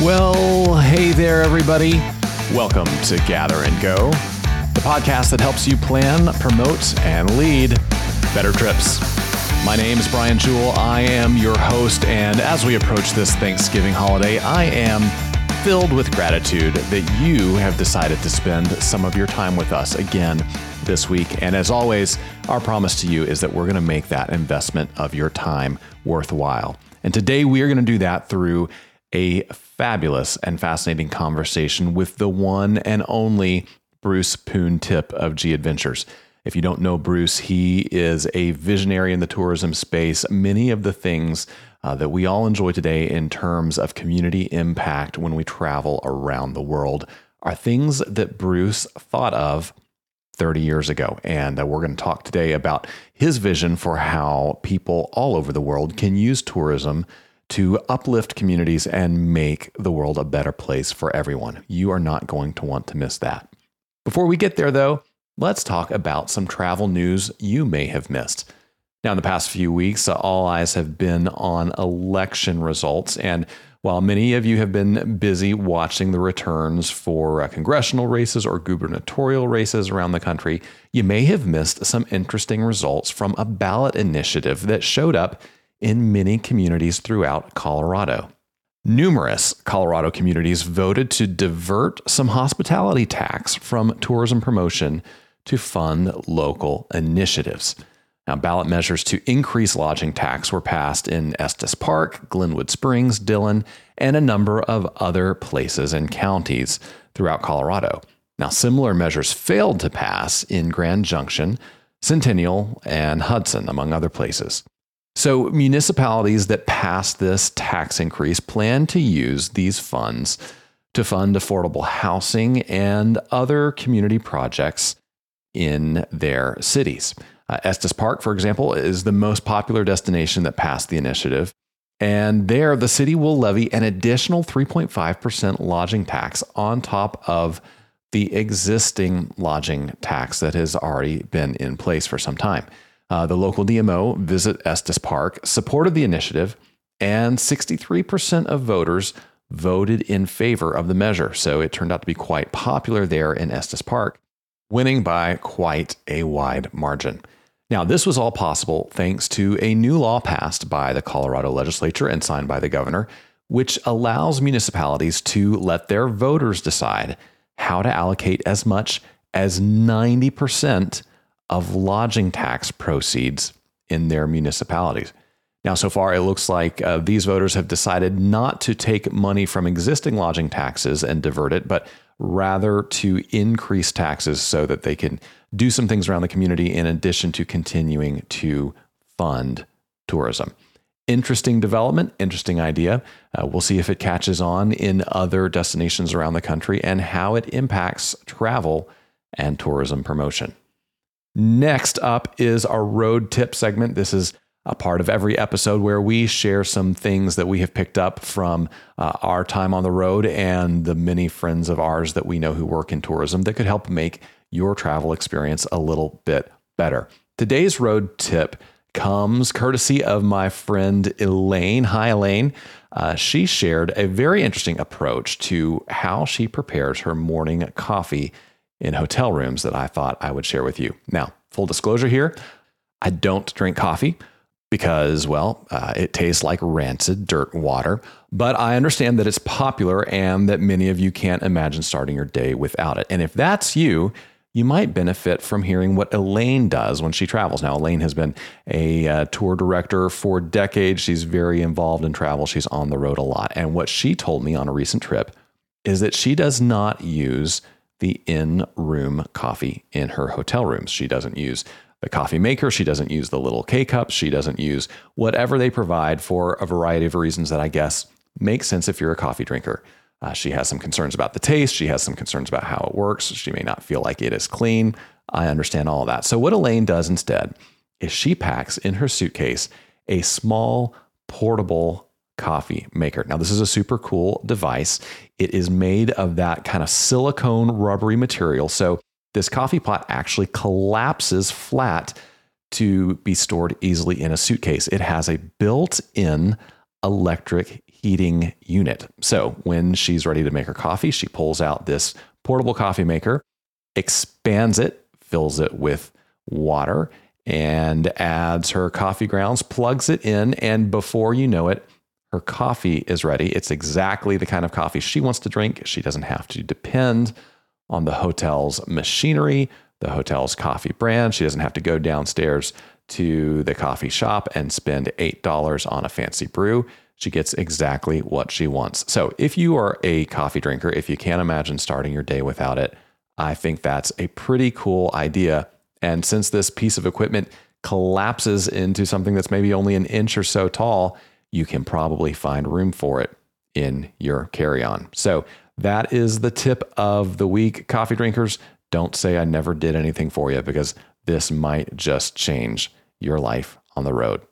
Well, hey there, everybody. Welcome to Gather and Go, the podcast that helps you plan, promote, and lead better trips. My name is Brian Jewell. I am your host, and as we approach this Thanksgiving holiday, I am filled with gratitude that you have decided to spend some of your time with us again this week. And as always, our promise to you is that we're going to make that investment of your time worthwhile. And today we are going to do that through a fabulous and fascinating conversation with the one and only Bruce Poon Tip of G Adventures. If you don't know Bruce, he is a visionary in the tourism space. Many of the things that we all enjoy today in terms of community impact when we travel around the world are things that Bruce thought of 30 years ago. And we're going to talk today about his vision for how people all over the world can use tourism to uplift communities and make the world a better place for everyone. You are not going to want to miss that. Before we get there, though, let's talk about some travel news you may have missed. Now, in the past few weeks, all eyes have been on election results. And while many of you have been busy watching the returns for congressional races or gubernatorial races around the country, you may have missed some interesting results from a ballot initiative that showed up in many communities throughout Colorado. Numerous Colorado communities voted to divert some hospitality tax from tourism promotion to fund local initiatives. Now, ballot measures to increase lodging tax were passed in Estes Park, Glenwood Springs, Dillon, and a number of other places and counties throughout Colorado. Now, similar measures failed to pass in Grand Junction, Centennial, and Hudson, among other places. So municipalities that passed this tax increase plan to use these funds to fund affordable housing and other community projects in their cities. Estes Park, for example, is the most popular destination that passed the initiative. And there, the city will levy an additional 3.5% lodging tax on top of the existing lodging tax that has already been in place for some time. The local DMO, Visit Estes Park, supported the initiative, and 63% of voters voted in favor of the measure. So it turned out to be quite popular there in Estes Park, winning by quite a wide margin. Now, this was all possible thanks to a new law passed by the Colorado legislature and signed by the governor, which allows municipalities to let their voters decide how to allocate as much as 90% of lodging tax proceeds in their municipalities. Now, so far, it looks like these voters have decided not to take money from existing lodging taxes and divert it, but rather to increase taxes so that they can do some things around the community in addition to continuing to fund tourism. Interesting development, interesting idea. We'll see if it catches on in other destinations around the country and how it impacts travel and tourism promotion. Next up is our road tip segment. This is a part of every episode where we share some things that we have picked up from our time on the road and the many friends of ours that we know who work in tourism that could help make your travel experience a little bit better. Today's road tip comes courtesy of my friend Elaine. Hi, Elaine. She shared a very interesting approach to how she prepares her morning coffee in hotel rooms that I thought I would share with you. Now, full disclosure here, I don't drink coffee because, well, it tastes like rancid dirt water, but I understand that it's popular and that many of you can't imagine starting your day without it. And if that's you, you might benefit from hearing what Elaine does when she travels. Now, Elaine has been a tour director for decades. She's very involved in travel. She's on the road a lot. And what she told me on a recent trip is that she does not use the in-room coffee in her hotel rooms. She doesn't use the coffee maker. She doesn't use the little K-cups. She doesn't use whatever they provide for a variety of reasons that I guess make sense if you're a coffee drinker. She has some concerns about the taste. She has some concerns about how it works. She may not feel like it is clean. I understand all of that. So what Elaine does instead is she packs in her suitcase a small portable coffee maker. Now, this is a super cool device. It is made of that kind of silicone rubbery material. So this coffee pot actually collapses flat to be stored easily in a suitcase. It has a built-in electric heating unit. So when she's ready to make her coffee, she pulls out this portable coffee maker, expands it, fills it with water, and adds her coffee grounds, plugs it in, and before you know it, her coffee is ready. It's exactly the kind of coffee she wants to drink. She doesn't have to depend on the hotel's machinery, the hotel's coffee brand. She doesn't have to go downstairs to the coffee shop and spend $8 on a fancy brew. She gets exactly what she wants. So if you are a coffee drinker, if you can't imagine starting your day without it, I think that's a pretty cool idea. And since this piece of equipment collapses into something that's maybe only an inch or so tall, you can probably find room for it in your carry-on. So that is the tip of the week. Coffee drinkers, don't say I never did anything for you, because this might just change your life on the road.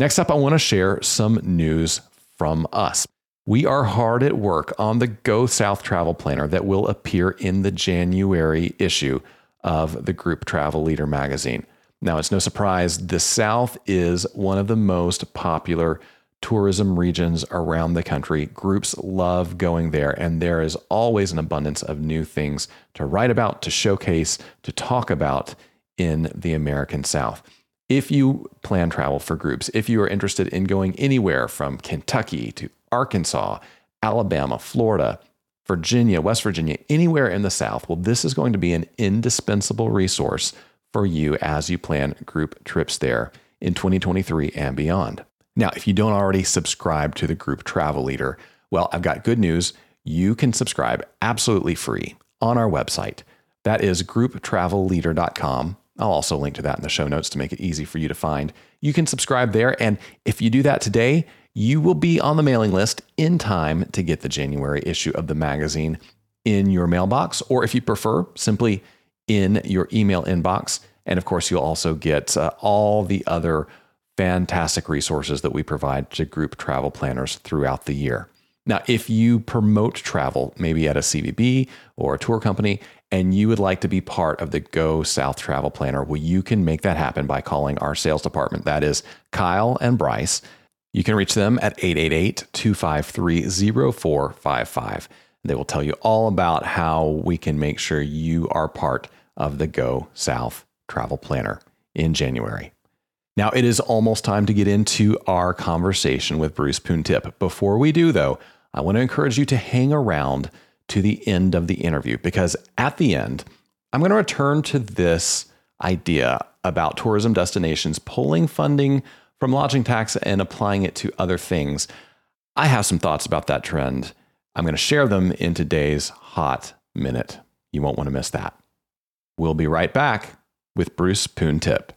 Next up, I want to share some news from us. We are hard at work on the Go South Travel Planner that will appear in the January issue of the Group Travel Leader magazine. Now, it's no surprise the South is one of the most popular tourism regions around the country. Groups love going there, and there is always an abundance of new things to write about, to showcase, to talk about in the American South. If you plan travel for groups, if you are interested in going anywhere from Kentucky to Arkansas, Alabama, Florida, Virginia, West Virginia, anywhere in the South, well, this is going to be an indispensable resource for you as you plan group trips there in 2023 and beyond. Now, if you don't already subscribe to the Group Travel Leader, well, I've got good news. You can subscribe absolutely free on our website. That is grouptravelleader.com. I'll also link to that in the show notes to make it easy for you to find. You can subscribe there, and if you do that today, you will be on the mailing list in time to get the January issue of the magazine in your mailbox, or if you prefer, simply in your email inbox. And of course, you'll also get all the other fantastic resources that we provide to group travel planners throughout the year. Now, if you promote travel, maybe at a CVB or a tour company, and you would like to be part of the Go South Travel Planner, well, you can make that happen by calling our sales department. That is Kyle and Bryce. You can reach them at 888-253-0455. They will tell you all about how we can make sure you are part of the Go South Travel Planner in January. Now, it is almost time to get into our conversation with Bruce Poon Tip. Before we do, though, I want to encourage you to hang around to the end of the interview, because at the end, I'm going to return to this idea about tourism destinations pulling funding from lodging tax and applying it to other things. I have some thoughts about that trend. I'm going to share them in today's Hot Minute. You won't want to miss that. We'll be right back with Bruce Poon Tip.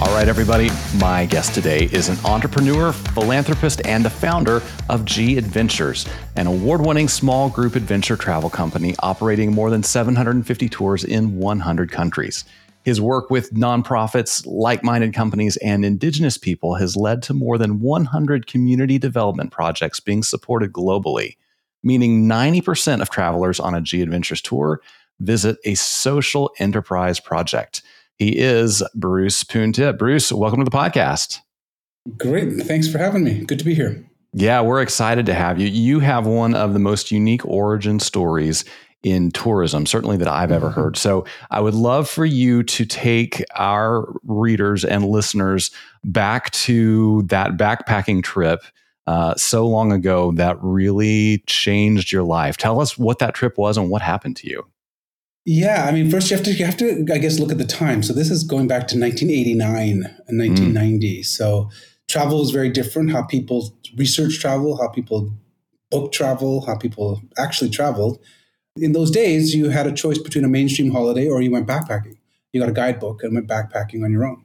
All right, everybody. My guest today is an entrepreneur, philanthropist, and the founder of G Adventures, an award-winning small group adventure travel company operating more than 750 tours in 100 countries. His work with nonprofits, like-minded companies, and indigenous people has led to more than 100 community development projects being supported globally, meaning 90% of travelers on a G Adventures tour visit a social enterprise project. He is Bruce Poon Tip. Bruce, welcome to the podcast. Great. Thanks for having me. Good to be here. Yeah, we're excited to have you. You have one of the most unique origin stories in tourism, certainly that I've ever heard. So I would love for you to take our readers and listeners back to that backpacking trip so long ago that really changed your life. Tell us what that trip was and what happened to you. Yeah, I mean, first you have to, I guess, look at the time. So this is going back to 1989 and 1990. So travel is very different. How people research travel, how people book travel, how people actually traveled. In those days, you had a choice between a mainstream holiday or you went backpacking. You got a guidebook and went backpacking on your own.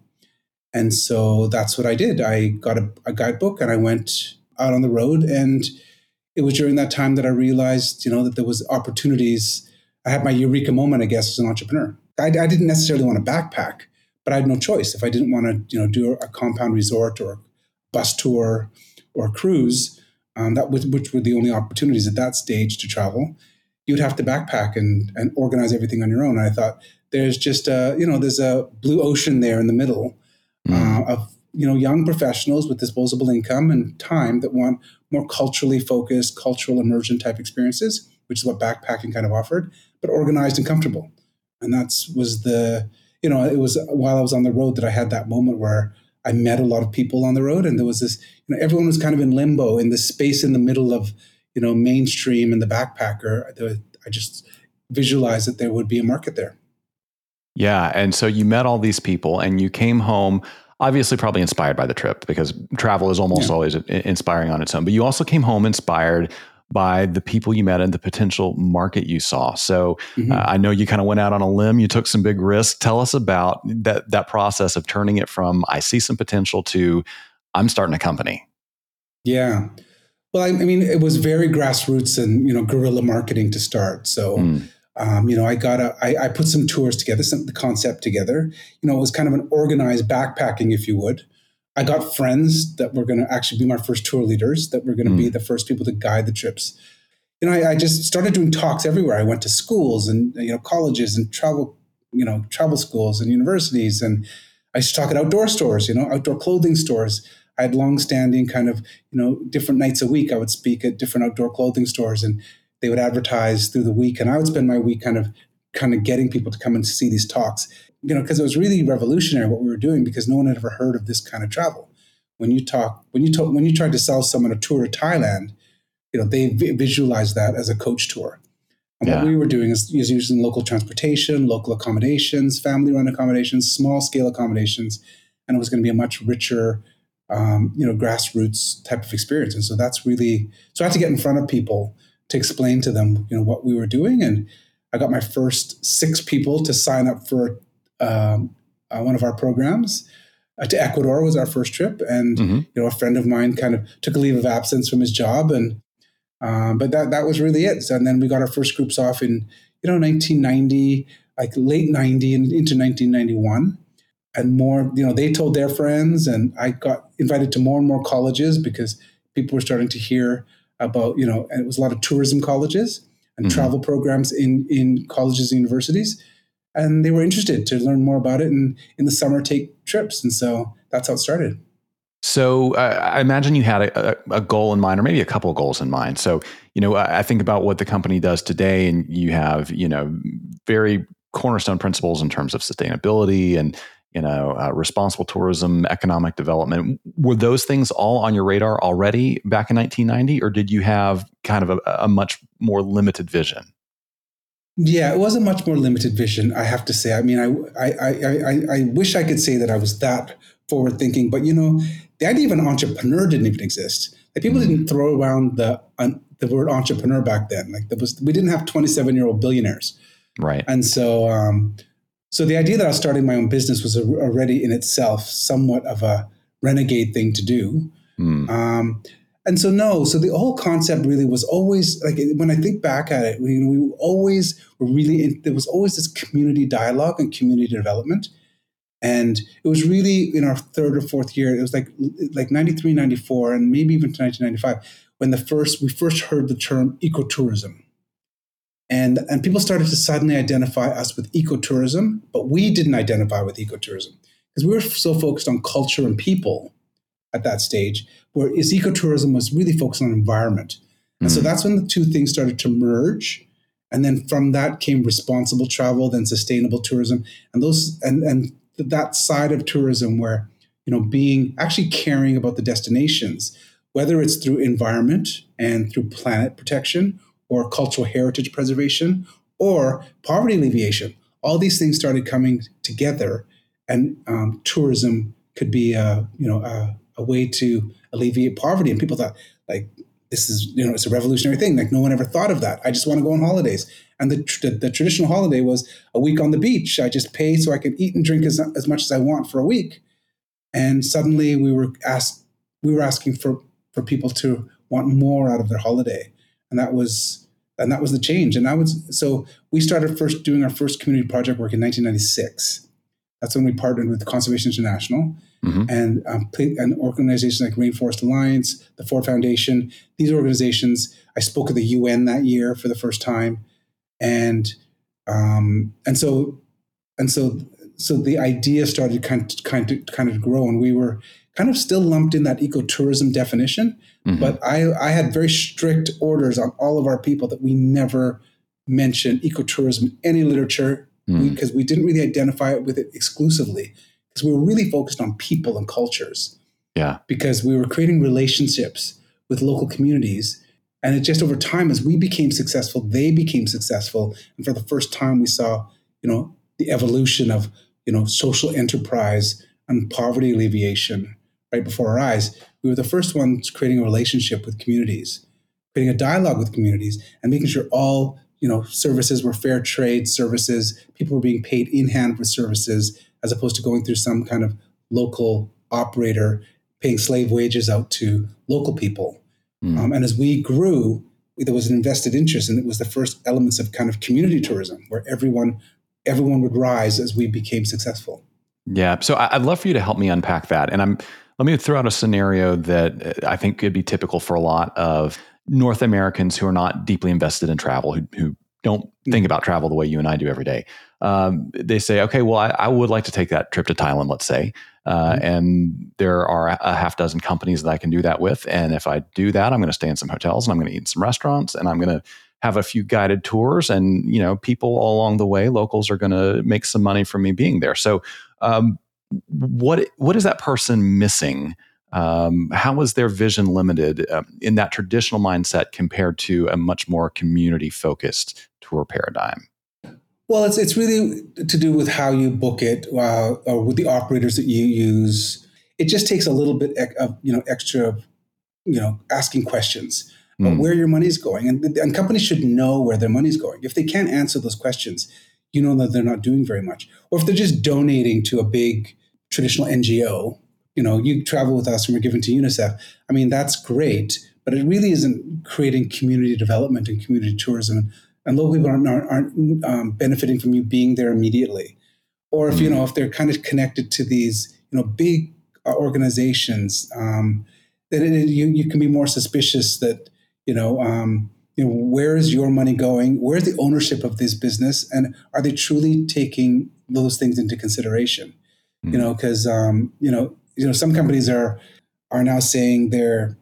And so that's what I did. I got a guidebook and I went out on the road. And it was during that time that I realized, that there was opportunities. I had my eureka moment, I guess, as an entrepreneur. I didn't necessarily want to backpack, but I had no choice. If I didn't want to, do a compound resort or bus tour or cruise, which were the only opportunities at that stage to travel, you'd have to backpack and organize everything on your own. And I thought there's a blue ocean there in the middle of young professionals with disposable income and time that want more culturally focused, cultural immersion type experiences, which is what backpacking kind of offered, but organized and comfortable. And it was while I was on the road that I had that moment where I met a lot of people on the road, and there was this, everyone was kind of in limbo in this space in the middle of, mainstream and the backpacker. I just visualized that there would be a market there. Yeah. And so you met all these people and you came home, obviously probably inspired by the trip, because travel is almost always inspiring on its own, but you also came home inspired by the people you met and the potential market you saw. So I know you kind of went out on a limb, you took some big risks. Tell us about that process of turning it from, I see some potential to, I'm starting a company. Yeah. Well, I mean, it was very grassroots and, guerrilla marketing to start. So, I put some tours together, the concept together, it was kind of an organized backpacking, if you would. I got friends that were going to actually be my first tour leaders, that were going to be the first people to guide the trips. I just started doing talks everywhere. I went to schools and, colleges and travel schools and universities. And I used to talk at outdoor stores, outdoor clothing stores. I had longstanding kind of, different nights a week, I would speak at different outdoor clothing stores, and they would advertise through the week. And I would spend my week kind of getting people to come and see these talks, because it was really revolutionary what we were doing, because no one had ever heard of this kind of travel. When you tried to sell someone a tour to Thailand, they visualized that as a coach tour. And what we were doing is using local transportation, local accommodations, family-run accommodations, small-scale accommodations, and it was going to be a much richer, grassroots type of experience. And so so I had to get in front of people to explain to them, what we were doing. And I got my first 6 people to sign up for one of our programs. To Ecuador was our first trip, and a friend of mine kind of took a leave of absence from his job, and but that was really it. So, and then we got our first groups off in 1990, like late 90 and into 1991, and more. They told their friends, and I got invited to more and more colleges because people were starting to hear about and it was a lot of tourism colleges and travel programs in colleges and universities. And they were interested to learn more about it, and in the summer take trips. And so that's how it started. So I imagine you had a goal in mind, or maybe a couple of goals in mind. So, I think about what the company does today, and you have, very cornerstone principles in terms of sustainability and, responsible tourism, economic development. Were those things all on your radar already back in 1990, or did you have kind of a much more limited vision? Yeah, it was a much more limited vision, I have to say. I mean, I wish I could say that I was that forward thinking, but the idea of an entrepreneur didn't even exist. Like, people didn't throw around the word entrepreneur back then. Like, we didn't have 27-year-old billionaires, right? And so, so the idea that I was starting my own business was already in itself somewhat of a renegade thing to do. And so so the whole concept really was always, like, when I think back at it, we always were there was always this community dialogue and community development. And it was really in our third or fourth year, it was like 93, 94, and maybe even to 1995, when we first heard the term ecotourism. And people started to suddenly identify us with ecotourism, but we didn't identify with ecotourism because we were so focused on culture and people at that stage, whereas ecotourism was really focused on environment. And so that's when the two things started to merge. And then from that came responsible travel, then sustainable tourism, and that side of tourism where, being actually caring about the destinations, whether it's through environment and through planet protection or cultural heritage preservation or poverty alleviation. All these things started coming together, and tourism could be a way to alleviate poverty. And people thought, like, this is, it's a revolutionary thing. Like, no one ever thought of that. I just want to go on holidays. And the traditional holiday was a week on the beach. I just pay so I can eat and drink as much as I want for a week. And suddenly we were asking for people to want more out of their holiday. And that was the change. So we started first doing our first community project work in 1996. That's when we partnered with Conservation International. And organizations like Rainforest Alliance, the Ford Foundation, these organizations. I spoke at the UN that year for the first time, and so so the idea started kind of grow, and we were kind of still lumped in that ecotourism definition. Mm-hmm. But I had very strict orders on all of our people that we never mention ecotourism in any literature, because we didn't really identify with it exclusively, because we were really focused on people and cultures. Yeah, because we were creating relationships with local communities. And it just over time, as we became successful, they became successful. And for the first time, we saw, the evolution of, social enterprise and poverty alleviation right before our eyes. We were the first ones creating a relationship with communities, creating a dialogue with communities, and making sure all, services were fair trade services. People were being paid in hand for services, as opposed to going through some kind of local operator paying slave wages out to local people. And as we grew, there was an invested interest, and it was the first elements of kind of community tourism, where everyone would rise as we became successful. Yeah. So I'd love for you to help me unpack that. And let me throw out a scenario that I think could be typical for a lot of North Americans who are not deeply invested in travel, who don't think about travel the way you and I do every day. They say, okay, well, I would like to take that trip to Thailand, let's say. And there are a half dozen companies that I can do that with. And if I do that, I'm going to stay in some hotels, and I'm going to eat in some restaurants, and I'm going to have a few guided tours. And, people all along the way, locals are going to make some money from me being there. So what is that person missing? How is their vision limited in that traditional mindset compared to a much more community-focused tour paradigm? Well, it's really to do with how you book it, or with the operators that you use. It just takes a little bit of extra, asking questions about where your money is going, and companies should know where their money is going. If they can't answer those questions, that they're not doing very much, or if they're just donating to a big traditional NGO. You travel with us and we're giving to UNICEF. I mean, that's great, but it really isn't creating community development and community tourism. And local people aren't benefiting from you being there immediately. Or if, if they're kind of connected to these, big organizations, then you can be more suspicious that, where is your money going? Where's the ownership of this business? And are they truly taking those things into consideration? Because, some companies are now saying they're,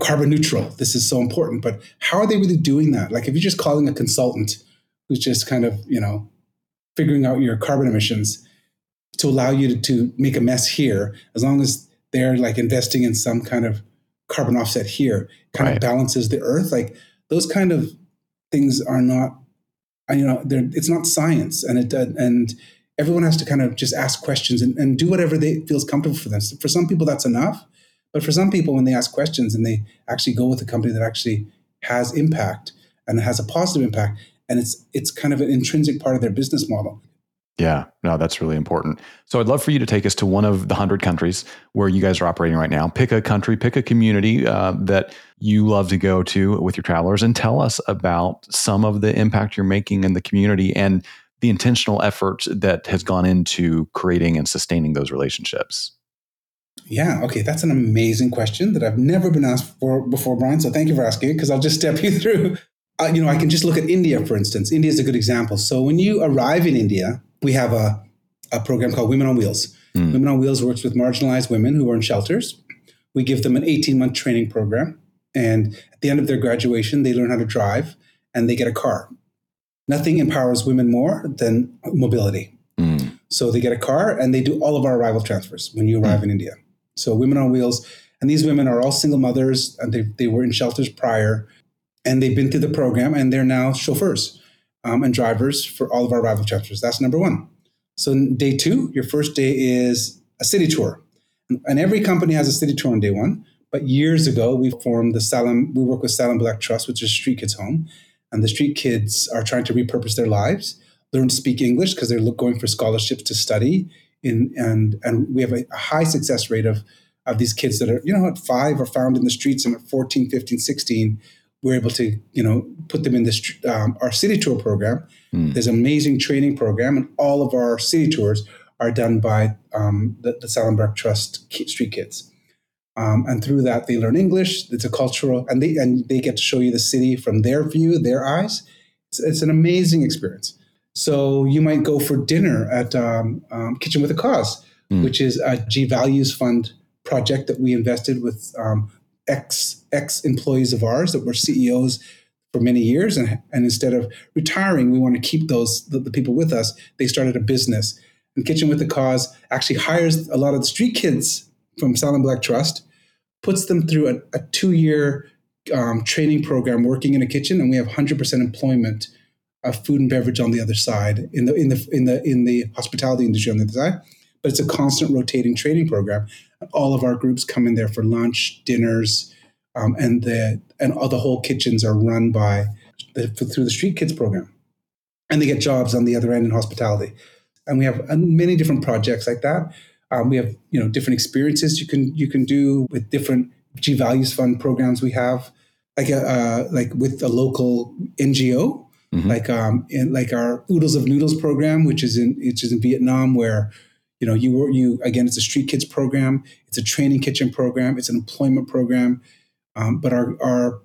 carbon neutral. This is so important, but how are they really doing that? Like if you're just calling a consultant who's just kind of, figuring out your carbon emissions to allow you to make a mess here, as long as they're like investing in some kind of carbon offset here, kind of balances the earth. Like those kind of things are not, it's not science, and everyone has to kind of just ask questions and do whatever they feels comfortable for them. For some people, that's enough. But for some people, when they ask questions and they actually go with a company that actually has impact and has a positive impact, and it's kind of an intrinsic part of their business model. Yeah, no, that's really important. So I'd love for you to take us to one of the 100 countries where you guys are operating right now. Pick a country, pick a community that you love to go to with your travelers, and tell us about some of the impact you're making in the community and the intentional effort that has gone into creating and sustaining those relationships. Yeah. Okay. That's an amazing question that I've never been asked for before, Brian. So thank you for asking it, because I'll just step you through. I can just look at India, for instance. India is a good example. So when you arrive in India, we have a program called Women on Wheels. Women on Wheels works with marginalized women who are in shelters. We give them an 18-month training program. And at the end of their graduation, they learn how to drive and they get a car. Nothing empowers women more than mobility. So they get a car and they do all of our arrival transfers when you arrive in India. So Women on Wheels, and these women are all single mothers, and they were in shelters prior, and they've been through the program, and they're now chauffeurs and drivers for all of our arrival transfers. That's number one. So day two, your first day is a city tour. And every company has a city tour on day one. But years ago, we formed we work with Salem Black Trust, which is Street Kids Home. And the street kids are trying to repurpose their lives, learn to speak English because they're going for scholarships to study. And we have a high success rate of these kids that are, at 5 are found in the streets, and at 14, 15, 16, we're able to, put them in this our city tour program. There's an amazing training program, and all of our city tours are done by the Salem Black Trust street kids. And through that, they learn English. It's a cultural, and they get to show you the city from their view, their eyes. It's an amazing experience. So you might go for dinner at Kitchen with a Cause, which is a G Values Fund project that we invested with ex-employees of ours that were CEOs for many years. And instead of retiring, we want to keep the people with us. They started a business. And Kitchen with a Cause actually hires a lot of the street kids from Salem Black Trust, puts them through a 2-year training program working in a kitchen, and we have 100% employment of food and beverage on the other side in the hospitality industry on the other side. But it's a constant rotating training program. All of our groups come in there for lunch, dinners, and all the whole kitchens are run by through the Street Kids program, and they get jobs on the other end in hospitality. And we have many different projects like that. We have different experiences you can do with different G Values Fund programs we have, like with a local NGO. Mm-hmm. Like our Oodles of Noodles program, which is in Vietnam, where you it's a street kids program, it's a training kitchen program, it's an employment program, but our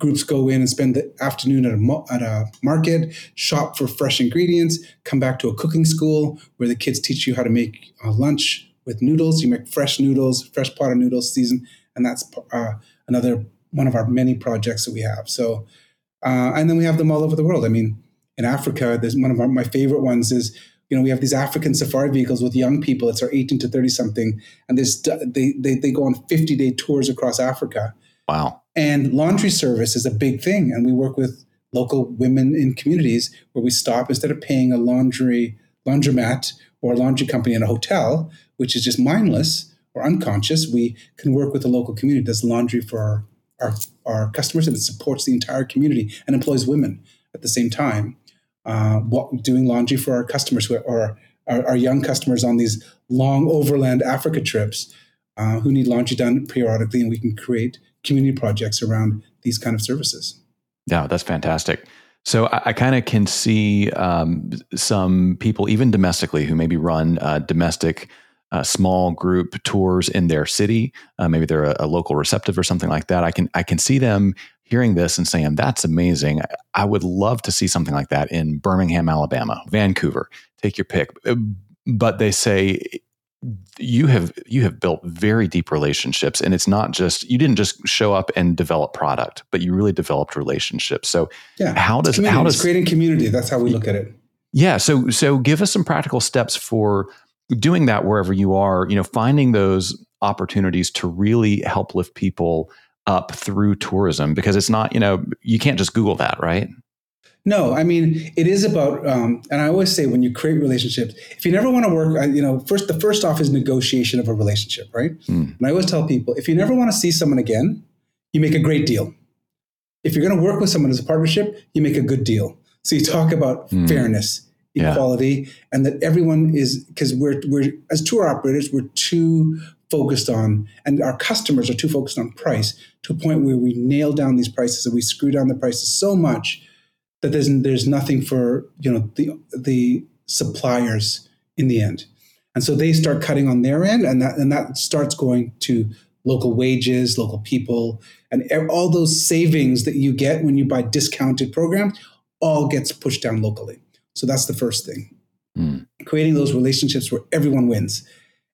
groups go in and spend the afternoon at a market, shop for fresh ingredients, come back to a cooking school where the kids teach you how to make lunch with noodles. You make fresh noodles, fresh pot of noodles, seasoned, and that's another one of our many projects that we have. So. And then we have them all over the world. I mean, in Africa, there's one of my favorite ones is, we have these African safari vehicles with young people. It's our 18 to 30 something. And they go on 50-day tours across Africa. Wow. And laundry service is a big thing. And we work with local women in communities where we stop, instead of paying a laundromat or a laundry company in a hotel, which is just mindless or unconscious, we can work with the local community that does laundry for our customers, and it supports the entire community and employs women at the same time, doing laundry for our customers who are our young customers on these long overland Africa trips who need laundry done periodically, and we can create community projects around these kind of services. Yeah, that's fantastic. So I kind of can see some people, even domestically, who maybe run domestic small group tours in their city. Maybe they're a local receptive or something like that. I can see them hearing this and saying, that's amazing. I would love to see something like that in Birmingham, Alabama, Vancouver, take your pick. But they say, you have built very deep relationships, and it's not just, you didn't just show up and develop product, but you really developed relationships. So yeah, how does creating community, that's how we look at it. Yeah. So give us some practical steps for doing that wherever you are, finding those opportunities to really help lift people up through tourism, because it's not, you can't just Google that, right? No, I mean, it is about, and I always say when you create relationships, if you never want to work, first off is negotiation of a relationship, right? Mm. And I always tell people, if you never want to see someone again, you make a great deal. If you're going to work with someone as a partnership, you make a good deal. So you talk about fairness, equality, and that everyone is, because we're as tour operators, we're too focused on, and our customers are too focused on price, to a point where we nail down these prices and we screw down the prices so much that there's nothing for the suppliers in the end, and so they start cutting on their end, and that starts going to local wages, local people, and all those savings that you get when you buy discounted programs all gets pushed down locally. So that's the first thing, creating those relationships where everyone wins.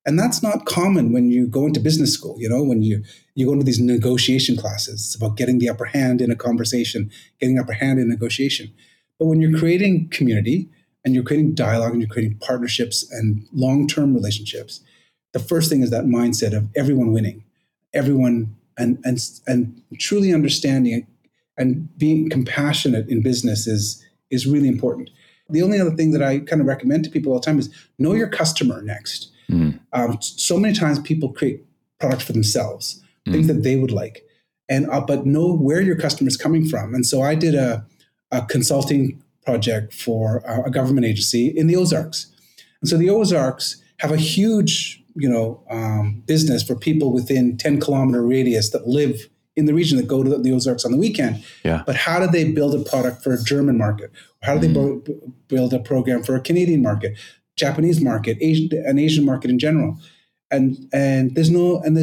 And that's not common when you go into business school, when you go into these negotiation classes. It's about getting the upper hand in a conversation, getting the upper hand in negotiation. But when you're creating community and you're creating dialogue and you're creating partnerships and long-term relationships, the first thing is that mindset of everyone winning, everyone and truly understanding it, and being compassionate in business is really important. The only other thing that I kind of recommend to people all the time is know your customer next. Mm. So many times people create products for themselves, things that they would like, but know where your customer is coming from. And so I did a consulting project for a government agency in the Ozarks. And so the Ozarks have a huge, business for people within 10-kilometer radius that live in the region, that go to the Ozarks on the weekend. Yeah. But how do they build a product for a German market? How do they build a program for a Canadian market, Japanese market, an Asian market in general? And they're not the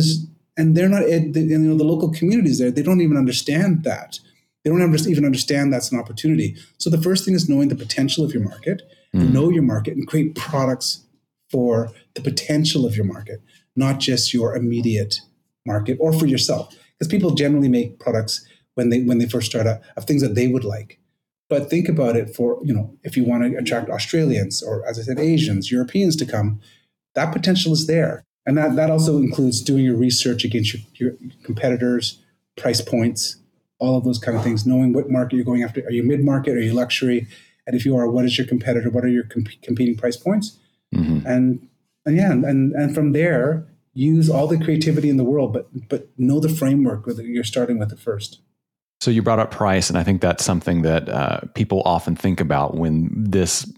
local communities there. They don't even understand that. They don't even understand that's an opportunity. So the first thing is knowing the potential of your market, know your market, and create products for the potential of your market, not just your immediate market or for yourself. Because people generally make products when they first start out of things that they would like. But think about it for, if you want to attract Australians or, as I said, Asians, Europeans to come, that potential is there. And that also includes doing your research against your competitors, price points, all of those kind of things, knowing what market you're going after. Are you mid-market? Are you luxury? And if you are, what is your competitor? What are your competing price points? Mm-hmm. And from there, use all the creativity in the world, but know the framework that you're starting with at first. So you brought up price, and I think that's something that people often think about when this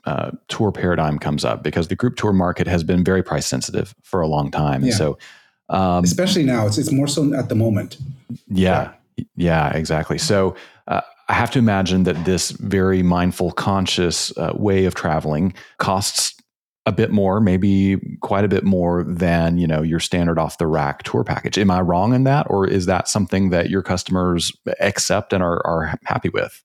tour paradigm comes up, because the group tour market has been very price sensitive for a long time. Yeah. And so, especially now, it's more so at the moment. Yeah, exactly. So I have to imagine that this very mindful, conscious way of traveling costs a bit more, maybe quite a bit more than, your standard off the rack tour package. Am I wrong in that? Or is that something that your customers accept and are happy with?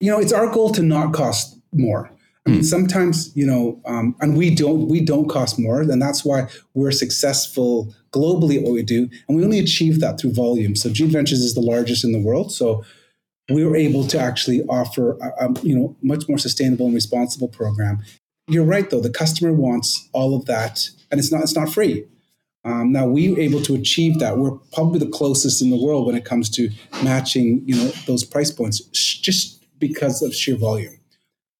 It's our goal to not cost more. I mean, sometimes, and we don't cost more. And that's why we're successful globally at what we do. And we only achieve that through volume. So G Adventures is the largest in the world. So we were able to actually offer a much more sustainable and responsible program. You're right, though. The customer wants all of that, and it's not free. Now, we were able to achieve that. We're probably the closest in the world when it comes to matching, those price points, just because of sheer volume.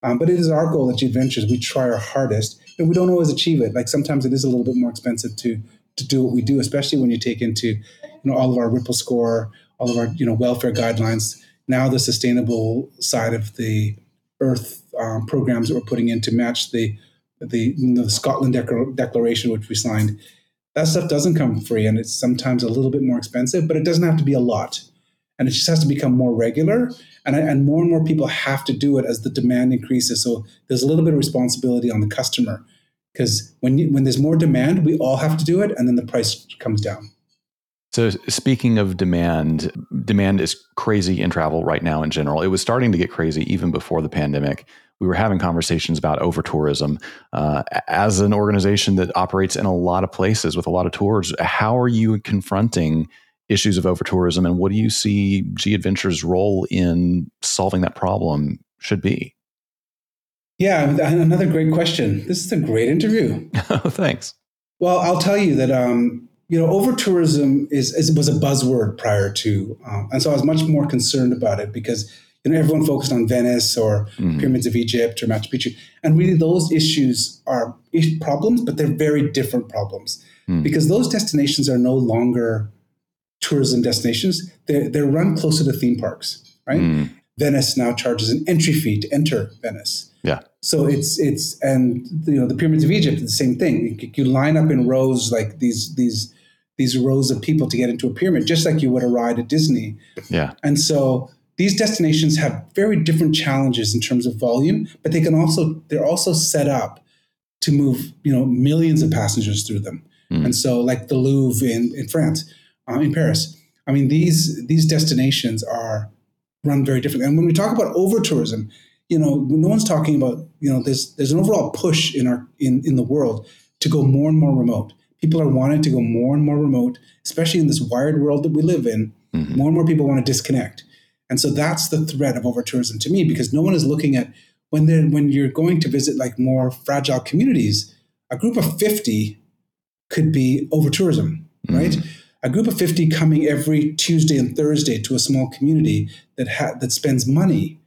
But it is our goal at G Adventures. We try our hardest, and we don't always achieve it. Like, sometimes it is a little bit more expensive to do what we do, especially when you take into, all of our Ripple Score, all of our, welfare guidelines. Now, the sustainable side of the Earth programs that we're putting in to match the Scotland Declaration, which we signed. That stuff doesn't come free, and it's sometimes a little bit more expensive, but it doesn't have to be a lot. And it just has to become more regular, and more people have to do it as the demand increases. So there's a little bit of responsibility on the customer, because when there's more demand, we all have to do it, and then the price comes down. So speaking of demand is crazy in travel right now in general. It was starting to get crazy even before the pandemic. We were having conversations about over-tourism. As an organization that operates in a lot of places with a lot of tours, how are you confronting issues of over-tourism, and what do you see G Adventures' role in solving that problem should be? Yeah, another great question. This is a great interview. Thanks. Well, I'll tell you that... over-tourism was a buzzword prior to, and so I was much more concerned about it, because everyone focused on Venice or pyramids of Egypt or Machu Picchu, and really those issues are problems, but they're very different problems, because those destinations are no longer tourism destinations. They're run closer to theme parks, right? Venice now charges an entry fee to enter Venice. Yeah. So it's and the pyramids of Egypt is the same thing. You line up in rows, like these rows of people to get into a pyramid, just like you would a ride at Disney. Yeah. And so these destinations have very different challenges in terms of volume, but they're also set up to move, millions of passengers through them. And so, like the Louvre in France, in Paris, I mean, these destinations are run very differently. And when we talk about over-tourism, no one's talking about, there's an overall push in the world to go more and more remote. People are wanting to go more and more remote, especially in this wired world that we live in. More and more people want to disconnect. And so that's the threat of over-tourism to me, because no one is looking at when you're going to visit like more fragile communities, a group of 50 could be over-tourism, right? A group of 50 coming every Tuesday and Thursday to a small community that spends money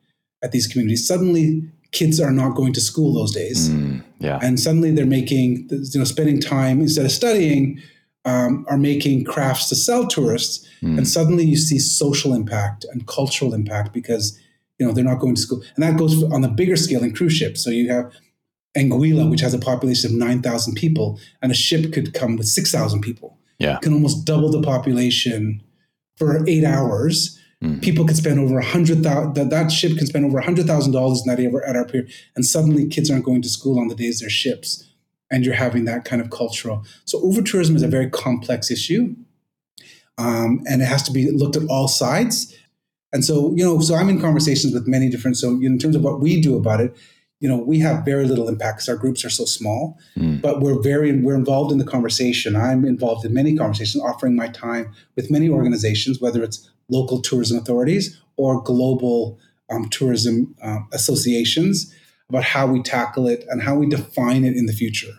at these communities. Suddenly kids are not going to school those days. Yeah. And suddenly they're making, spending time instead of studying, are making crafts to sell tourists. And suddenly you see social impact and cultural impact, because, they're not going to school. And that goes on the bigger scale in cruise ships. So you have Anguilla, which has a population of 9,000 people, and a ship could come with 6,000 people. Yeah. Can almost double the population for 8 hours. People can spend over $100,000. That ship can spend over $100,000 in that year at our period. And suddenly kids aren't going to school on the days they're ships. And you're having that kind of cultural. So over-tourism is a very complex issue. And it has to be looked at all sides. And so, so I'm in conversations with many different, so in terms of what we do about it, we have very little impact because our groups are so small, but we're involved in the conversation. I'm involved in many conversations, offering my time with many organizations, whether it's local tourism authorities or global tourism associations, about how we tackle it and how we define it in the future.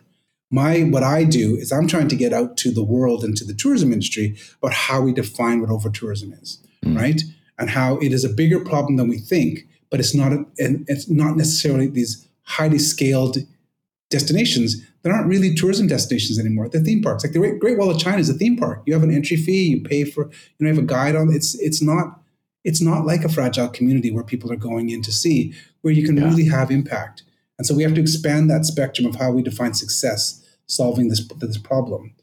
What I do is I'm trying to get out to the world and to the tourism industry about how we define what over-tourism is, right? And how it is a bigger problem than we think, but it's not necessarily these highly scaled destinations that aren't really tourism destinations anymore. They're theme parks. Like the Great Wall of China is a theme park. You have an entry fee, you pay for, you have a guide on. It's not like a fragile community where people are going in to see, where you can really have impact. And so we have to expand that spectrum of how we define success solving this problem.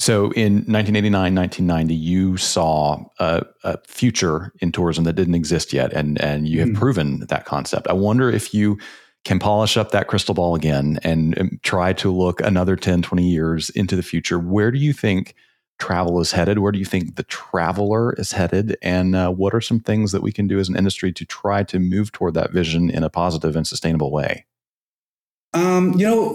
So in 1989, 1990, you saw a future in tourism that didn't exist yet, and you have proven that concept. I wonder if you can polish up that crystal ball again and try to look another 10, 20 years into the future. Where do you think travel is headed? Where do you think the traveler is headed? And what are some things that we can do as an industry to try to move toward that vision in a positive and sustainable way?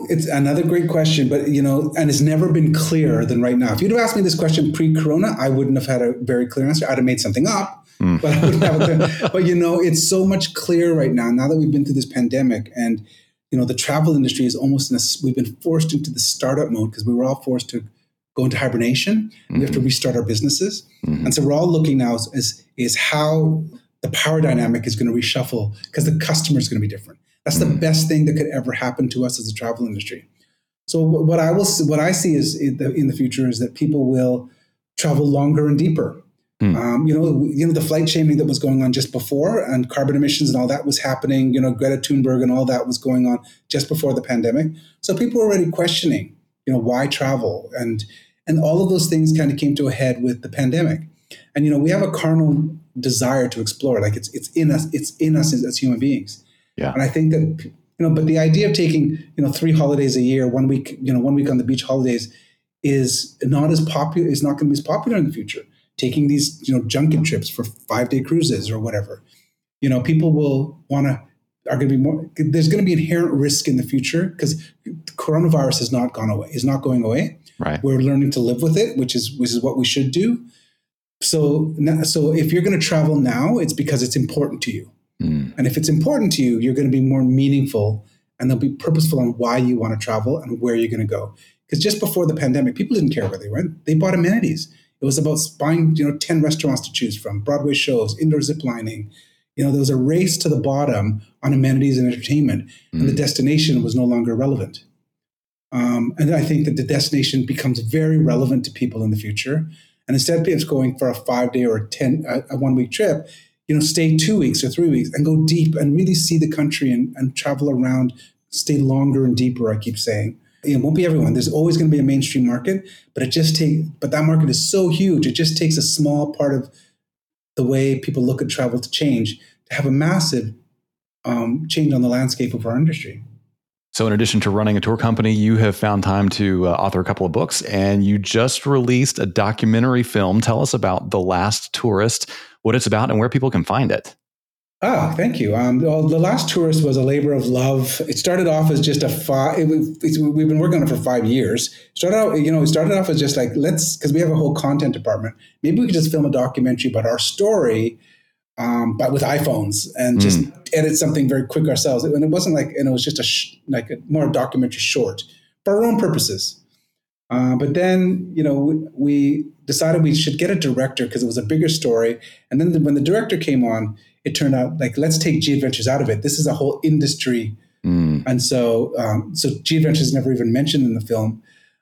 It's another great question, but, and it's never been clearer than right now. If you'd have asked me this question pre-corona, I wouldn't have had a very clear answer. I'd have made something up, but I wouldn't have a clear, but, it's so much clearer right now, now that we've been through this pandemic and, the travel industry is almost we've been forced into the startup mode because we were all forced to go into hibernation. We have to restart our businesses. And so we're all looking now is how the power dynamic is going to reshuffle because the customer is going to be different. That's the best thing that could ever happen to us as a travel industry. So what I see is in the future is that people will travel longer and deeper. The flight shaming that was going on just before and carbon emissions and all that was happening. Greta Thunberg and all that was going on just before the pandemic. So people were already questioning, why travel, and all of those things kind of came to a head with the pandemic. And we have a carnal desire to explore. Like it's in us as human beings. Yeah. And I think that, but the idea of taking, 3 holidays a year, 1 week, 1 week on the beach holidays is not going to be as popular in the future. Taking these, junket trips for 5-day cruises or whatever, people are going to be more, there's going to be inherent risk in the future because coronavirus has not gone away, is not going away. Right. We're learning to live with it, which is what we should do. So if you're going to travel now, it's because it's important to you. And if it's important to you, you're going to be more meaningful and they'll be purposeful on why you want to travel and where you're going to go. Because just before the pandemic, people didn't care where they went. They bought amenities. It was about buying, 10 restaurants to choose from, Broadway shows, indoor zip lining. There was a race to the bottom on amenities and entertainment, and the destination was no longer relevant. And I think that the destination becomes very relevant to people in the future. And instead of going for a 5-day or a 1-week trip, stay 2 weeks or 3 weeks and go deep and really see the country and travel around, stay longer and deeper, I keep saying. It won't be everyone. There's always going to be a mainstream market, but that market is so huge. It just takes a small part of the way people look at travel to change, to have a massive change on the landscape of our industry. So in addition to running a tour company, you have found time to author a couple of books, and you just released a documentary film. Tell us about The Last Tourist, what it's about and where people can find it. Ah, thank you. The Last Tourist was a labor of love. It started off as just we've been working on it for 5 years. It started off as just like, because we have a whole content department. Maybe we could just film a documentary about our story, but with iPhones and just edit something very quick ourselves. And it wasn't like, and it was just a more documentary short for our own purposes. But then, we decided we should get a director because it was a bigger story. And then when the director came on, it turned out like, let's take G Adventures out of it. This is a whole industry. And so G Adventures is never even mentioned in the film.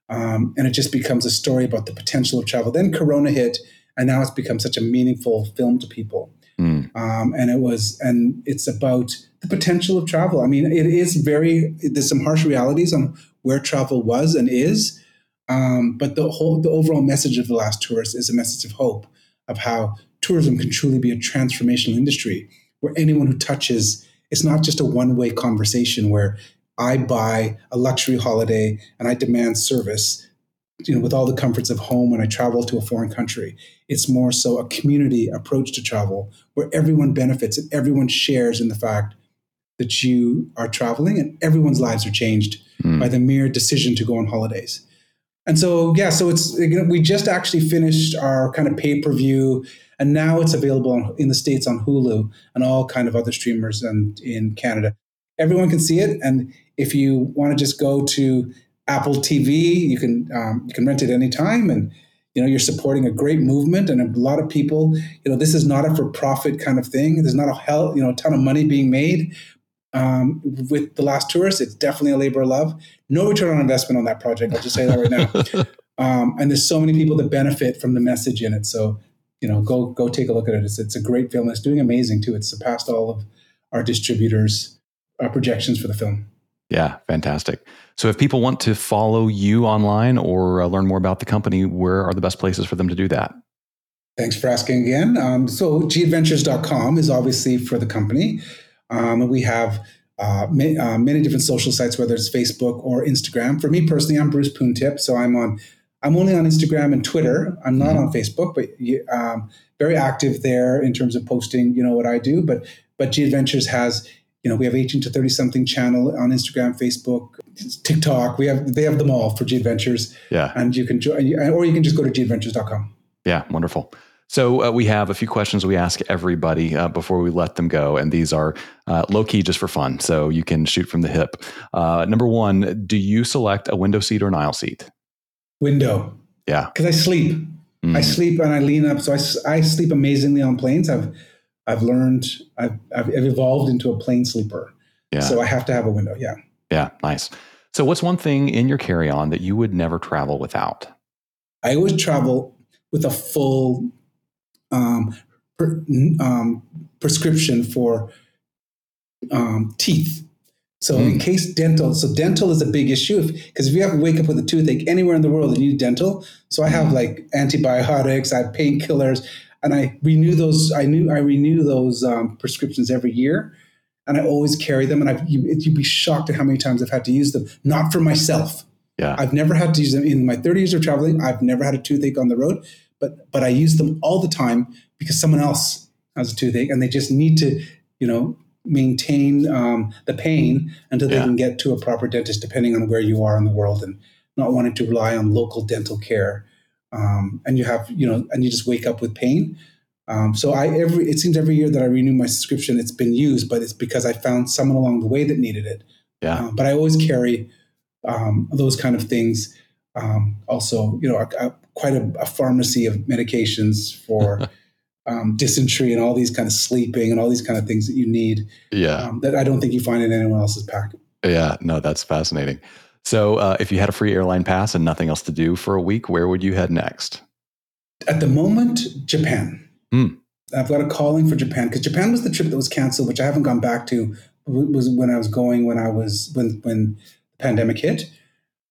And it just becomes a story about the potential of travel. Then Corona hit, and now it's become such a meaningful film to people. And it's about the potential of travel. I mean, there's some harsh realities on where travel was and is, but the overall message of The Last Tourist is a message of hope of how tourism can truly be a transformational industry where anyone who touches, it's not just a one-way conversation where I buy a luxury holiday and I demand service. with all the comforts of home when I travel to a foreign country. It's more so a community approach to travel where everyone benefits and everyone shares in the fact that you are traveling and everyone's lives are changed by the mere decision to go on holidays. And so, so it's, we just actually finished our kind of pay-per-view, and now it's available in the States on Hulu and all kind of other streamers and in Canada. Everyone can see it. And if you want to just go to Apple TV, you can rent it anytime. And, you're supporting a great movement and a lot of people, this is not a for-profit kind of thing. There's not a ton of money being made. With The Last Tourist, it's definitely a labor of love. No return on investment on that project. I'll just say that right now. And there's so many people that benefit from the message in it. So, go take a look at it. It's a great film. It's doing amazing too. It's surpassed all of our distributors' projections for the film. Yeah, fantastic. So if people want to follow you online or learn more about the company, where are the best places for them to do that? Thanks for asking again. So gadventures.com is obviously for the company. And we have many different social sites, whether it's Facebook or Instagram. For me personally, I'm Bruce Poon Tip, so I'm only on Instagram and Twitter. I'm not on Facebook, but very active there in terms of posting, what I do. But G Adventures has, we have 18 to 30 something channel on Instagram, Facebook, TikTok. They have them all for G Adventures. Yeah, and you can join, or you can just go to gadventures.com. Yeah, wonderful. So we have a few questions we ask everybody before we let them go. And these are low-key just for fun. So you can shoot from the hip. Number one, do you select a window seat or an aisle seat? Window. Yeah. Because I sleep. I sleep and I lean up. So I sleep amazingly on planes. I've evolved into a plane sleeper. Yeah. So I have to have a window. Yeah. Yeah. Nice. So what's one thing in your carry-on that you would never travel without? I always travel with a full... prescription for teeth. So in case dental is a big issue because if you have to wake up with a toothache anywhere in the world, you need dental. So I have like antibiotics, I have painkillers, and I renew those prescriptions every year, and I always carry them. And you'd be shocked at how many times I've had to use them, not for myself. Yeah, I've never had to use them in my 30 years of traveling. I've never had a toothache on the road. But I use them all the time because someone else has a toothache and they just need to, maintain the pain until they can get to a proper dentist, depending on where you are in the world and not wanting to rely on local dental care. And you have, and you just wake up with pain. It seems every year that I renew my subscription, it's been used, but it's because I found someone along the way that needed it. Yeah. But I always carry those kind of things. Also, quite a pharmacy of medications for dysentery and all these kind of sleeping and all these kind of things that you need that I don't think you find in anyone else's pack. Yeah, no, that's fascinating. So if you had a free airline pass and nothing else to do for a week, where would you head next? At the moment, Japan. I've got a calling for Japan because Japan was the trip that was canceled, which I haven't gone back to. Was when I was going when the pandemic hit.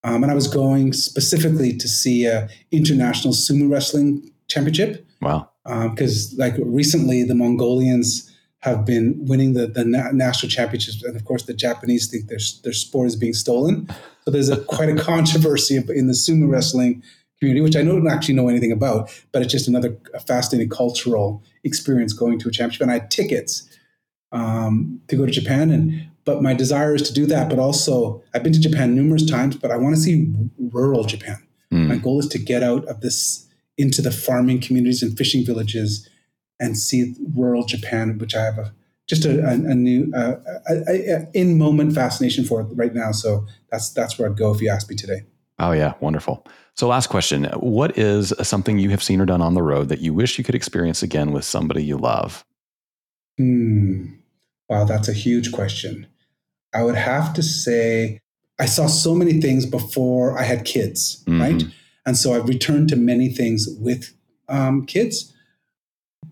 And I was going specifically to see an international sumo wrestling championship. Wow. Because recently the Mongolians have been winning the national championships. And of course the Japanese think their sport is being stolen. So there's quite a controversy in the sumo wrestling community, which I don't actually know anything about, but it's just another fascinating cultural experience going to a championship. And I had tickets to go to Japan but my desire is to do that. But also, I've been to Japan numerous times, but I want to see rural Japan. My goal is to get out of this into the farming communities and fishing villages and see rural Japan, which I have a new in-moment fascination for right now. So that's where I'd go if you asked me today. Oh, yeah. Wonderful. So last question. What is something you have seen or done on the road that you wish you could experience again with somebody you love? Wow, that's a huge question. I would have to say I saw so many things before I had kids, right? And so I've returned to many things with kids.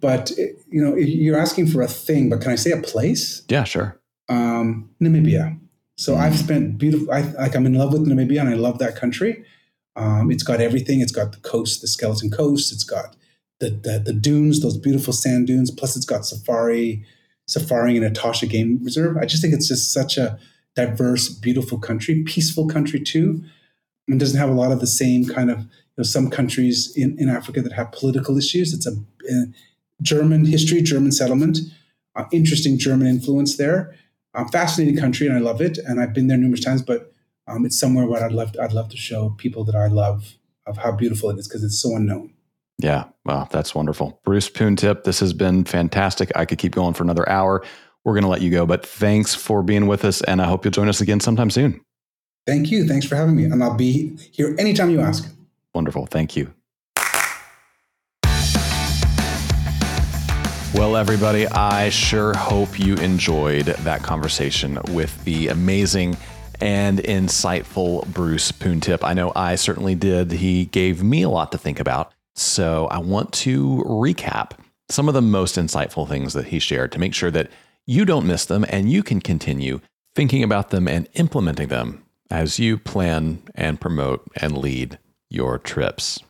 But, you're asking for a thing, but can I say a place? Yeah, sure. Namibia. So I've spent I'm in love with Namibia and I love that country. It's got everything. It's got the coast, the skeleton coast. It's got the dunes, those beautiful sand dunes. Plus it's got safari and Etosha Game Reserve. I just think it's just such a diverse, beautiful country, peaceful country too. and doesn't have a lot of the same kind of, you know, some countries in Africa that have political issues. It's a German history, German settlement, interesting German influence there. Fascinating country, and I love it. And I've been there numerous times, but it's somewhere where I'd love to show people that I love of how beautiful it is, because it's so unknown. Yeah. Wow. That's wonderful. Bruce Poon Tip, this has been fantastic. I could keep going for another hour. We're going to let you go, but thanks for being with us. And I hope you'll join us again sometime soon. Thank you. Thanks for having me. And I'll be here anytime you ask. Wonderful. Thank you. Well, everybody, I sure hope you enjoyed that conversation with the amazing and insightful Bruce Poon Tip. I know I certainly did. He gave me a lot to think about. So I want to recap some of the most insightful things that he shared to make sure that you don't miss them and you can continue thinking about them and implementing them as you plan and promote and lead your trips.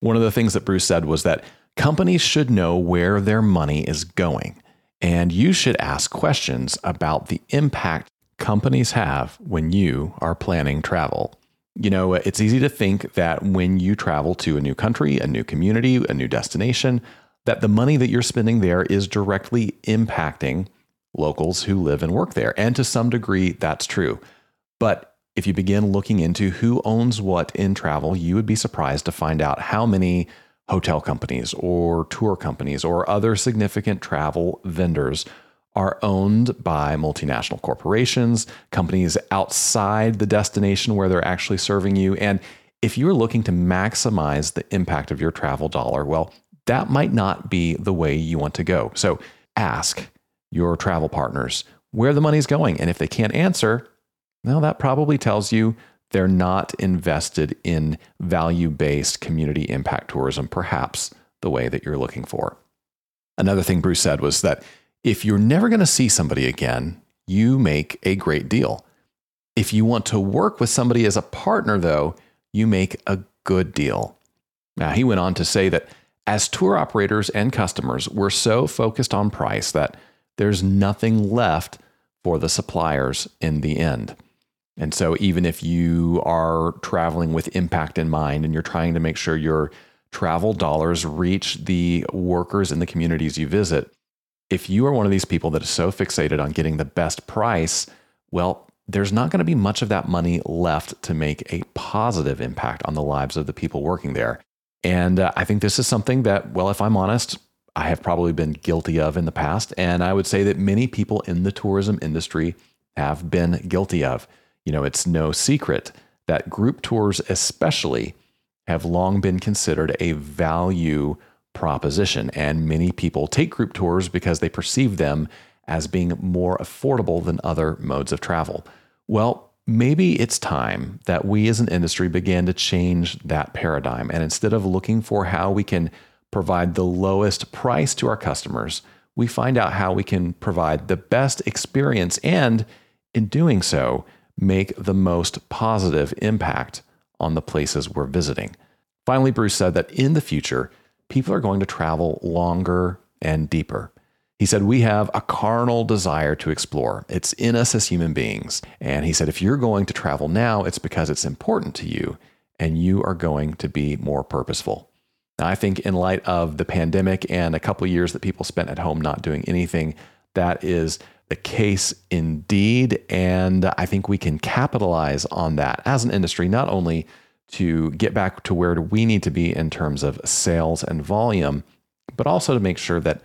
One of the things that Bruce said was that companies should know where their money is going, and you should ask questions about the impact companies have when you are planning travel. You know, it's easy to think that when you travel to a new country, a new community, a new destination, that the money that you're spending there is directly impacting locals who live and work there. And to some degree, that's true. But if you begin looking into who owns what in travel, you would be surprised to find out how many hotel companies or tour companies or other significant travel vendors are owned by multinational corporations, companies outside the destination where they're actually serving you. And if you're looking to maximize the impact of your travel dollar, well, that might not be the way you want to go. So ask your travel partners where the money's going. And if they can't answer, well, that probably tells you they're not invested in value-based community impact tourism, perhaps the way that you're looking for. Another thing Bruce said was that if you're never going to see somebody again, you make a great deal. If you want to work with somebody as a partner, though, you make a good deal. Now, he went on to say that as tour operators and customers, we're so focused on price that there's nothing left for the suppliers in the end. And so even if you are traveling with impact in mind and you're trying to make sure your travel dollars reach the workers in the communities you visit, if you are one of these people that is so fixated on getting the best price, well, there's not going to be much of that money left to make a positive impact on the lives of the people working there. And I think this is something that, well, if I'm honest, I have probably been guilty of in the past. And I would say that many people in the tourism industry have been guilty of. You know, it's no secret that group tours especially have long been considered a value proposition. And many people take group tours because they perceive them as being more affordable than other modes of travel. Well, maybe it's time that we as an industry began to change that paradigm. And instead of looking for how we can provide the lowest price to our customers, we find out how we can provide the best experience and, in doing so, make the most positive impact on the places we're visiting. Finally, Bruce said that in the future, people are going to travel longer and deeper. He said, we have a carnal desire to explore. It's in us as human beings. And he said, if you're going to travel now, it's because it's important to you and you are going to be more purposeful. Now, I think in light of the pandemic and a couple of years that people spent at home not doing anything, that is the case indeed. And I think we can capitalize on that as an industry, not only to get back to where we need to be in terms of sales and volume, but also to make sure that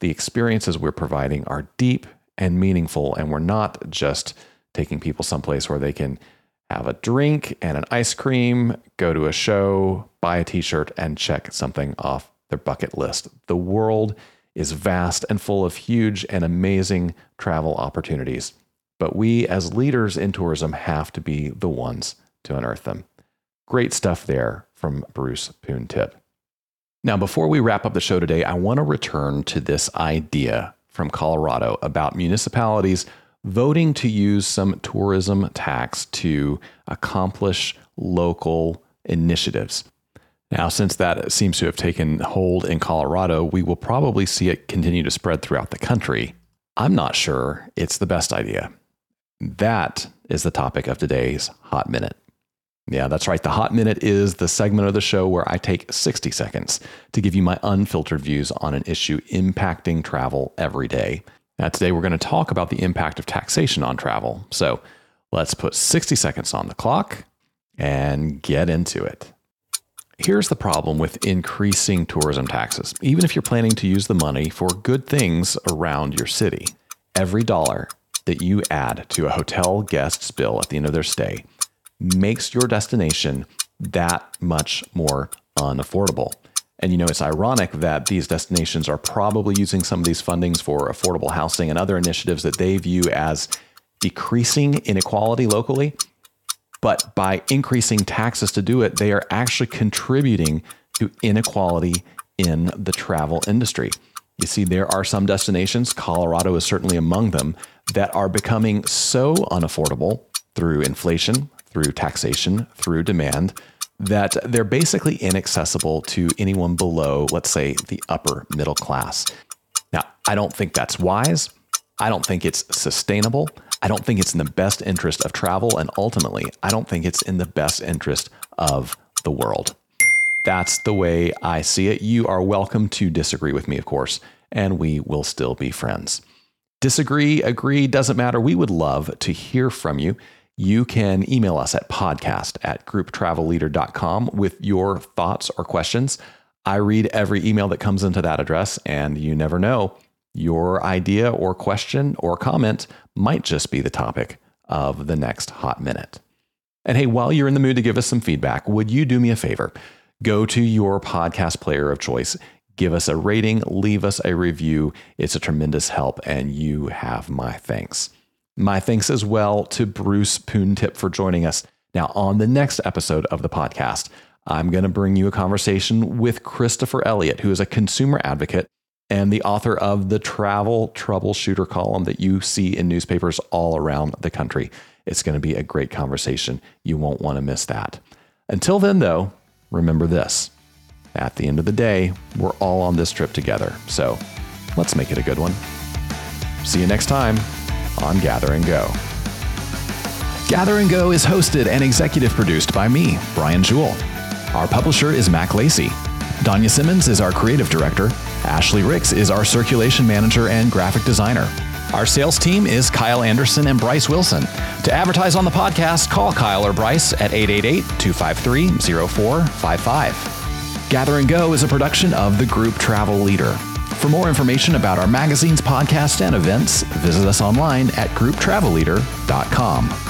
the experiences we're providing are deep and meaningful, and we're not just taking people someplace where they can have a drink and an ice cream, go to a show, buy a t-shirt, and check something off their bucket list. The world is vast and full of huge and amazing travel opportunities, but we as leaders in tourism have to be the ones to unearth them. Great stuff there from Bruce Poon Tip. Now, before we wrap up the show today, I want to return to this idea from Colorado about municipalities voting to use some tourism tax to accomplish local initiatives. Now, since that seems to have taken hold in Colorado, we will probably see it continue to spread throughout the country. I'm not sure it's the best idea. That is the topic of today's Hot Minute. Yeah, that's right. The Hot Minute is the segment of the show where I take 60 seconds to give you my unfiltered views on an issue impacting travel every day. Now, today we're going to talk about the impact of taxation on travel. So let's put 60 seconds on the clock and get into it. Here's the problem with increasing tourism taxes. Even if you're planning to use the money for good things around your city, every dollar that you add to a hotel guest's bill at the end of their stay makes your destination that much more unaffordable. And you know, it's ironic that these destinations are probably using some of these fundings for affordable housing and other initiatives that they view as decreasing inequality locally. But by increasing taxes to do it, they are actually contributing to inequality in the travel industry. You see, there are some destinations, Colorado is certainly among them, that are becoming so unaffordable through inflation, through taxation, through demand, that they're basically inaccessible to anyone below, let's say, the upper middle class. Now, I don't think that's wise. I don't think it's sustainable. I don't think it's in the best interest of travel. And ultimately, I don't think it's in the best interest of the world. That's the way I see it. You are welcome to disagree with me, of course, and we will still be friends. Disagree, agree, doesn't matter. We would love to hear from you. You can email us at podcast@grouptravelleader.com with your thoughts or questions. I read every email that comes into that address, and you never know, your idea or question or comment might just be the topic of the next Hot Minute. And hey, while you're in the mood to give us some feedback, would you do me a favor? Go to your podcast player of choice, give us a rating, leave us a review. It's a tremendous help, and you have my thanks. My thanks as well to Bruce Poon Tip for joining us. Now, on the next episode of the podcast, I'm going to bring you a conversation with Christopher Elliott, who is a consumer advocate and the author of the Travel Troubleshooter column that you see in newspapers all around the country. It's going to be a great conversation. You won't want to miss that. Until then, though, remember this. At the end of the day, we're all on this trip together. So let's make it a good one. See you next time on Gather and Go. Gather and Go is hosted and executive produced by me, Brian Jewell. Our publisher is Mac Lacey. Danya Simmons is our creative director. Ashley Ricks is our circulation manager and graphic designer. Our sales team is Kyle Anderson and Bryce Wilson. To advertise on the podcast, call Kyle or Bryce at 888-253-0455. Gather and Go is a production of the Group Travel Leader. For more information about our magazines, podcasts, and events, visit us online at grouptravelleader.com.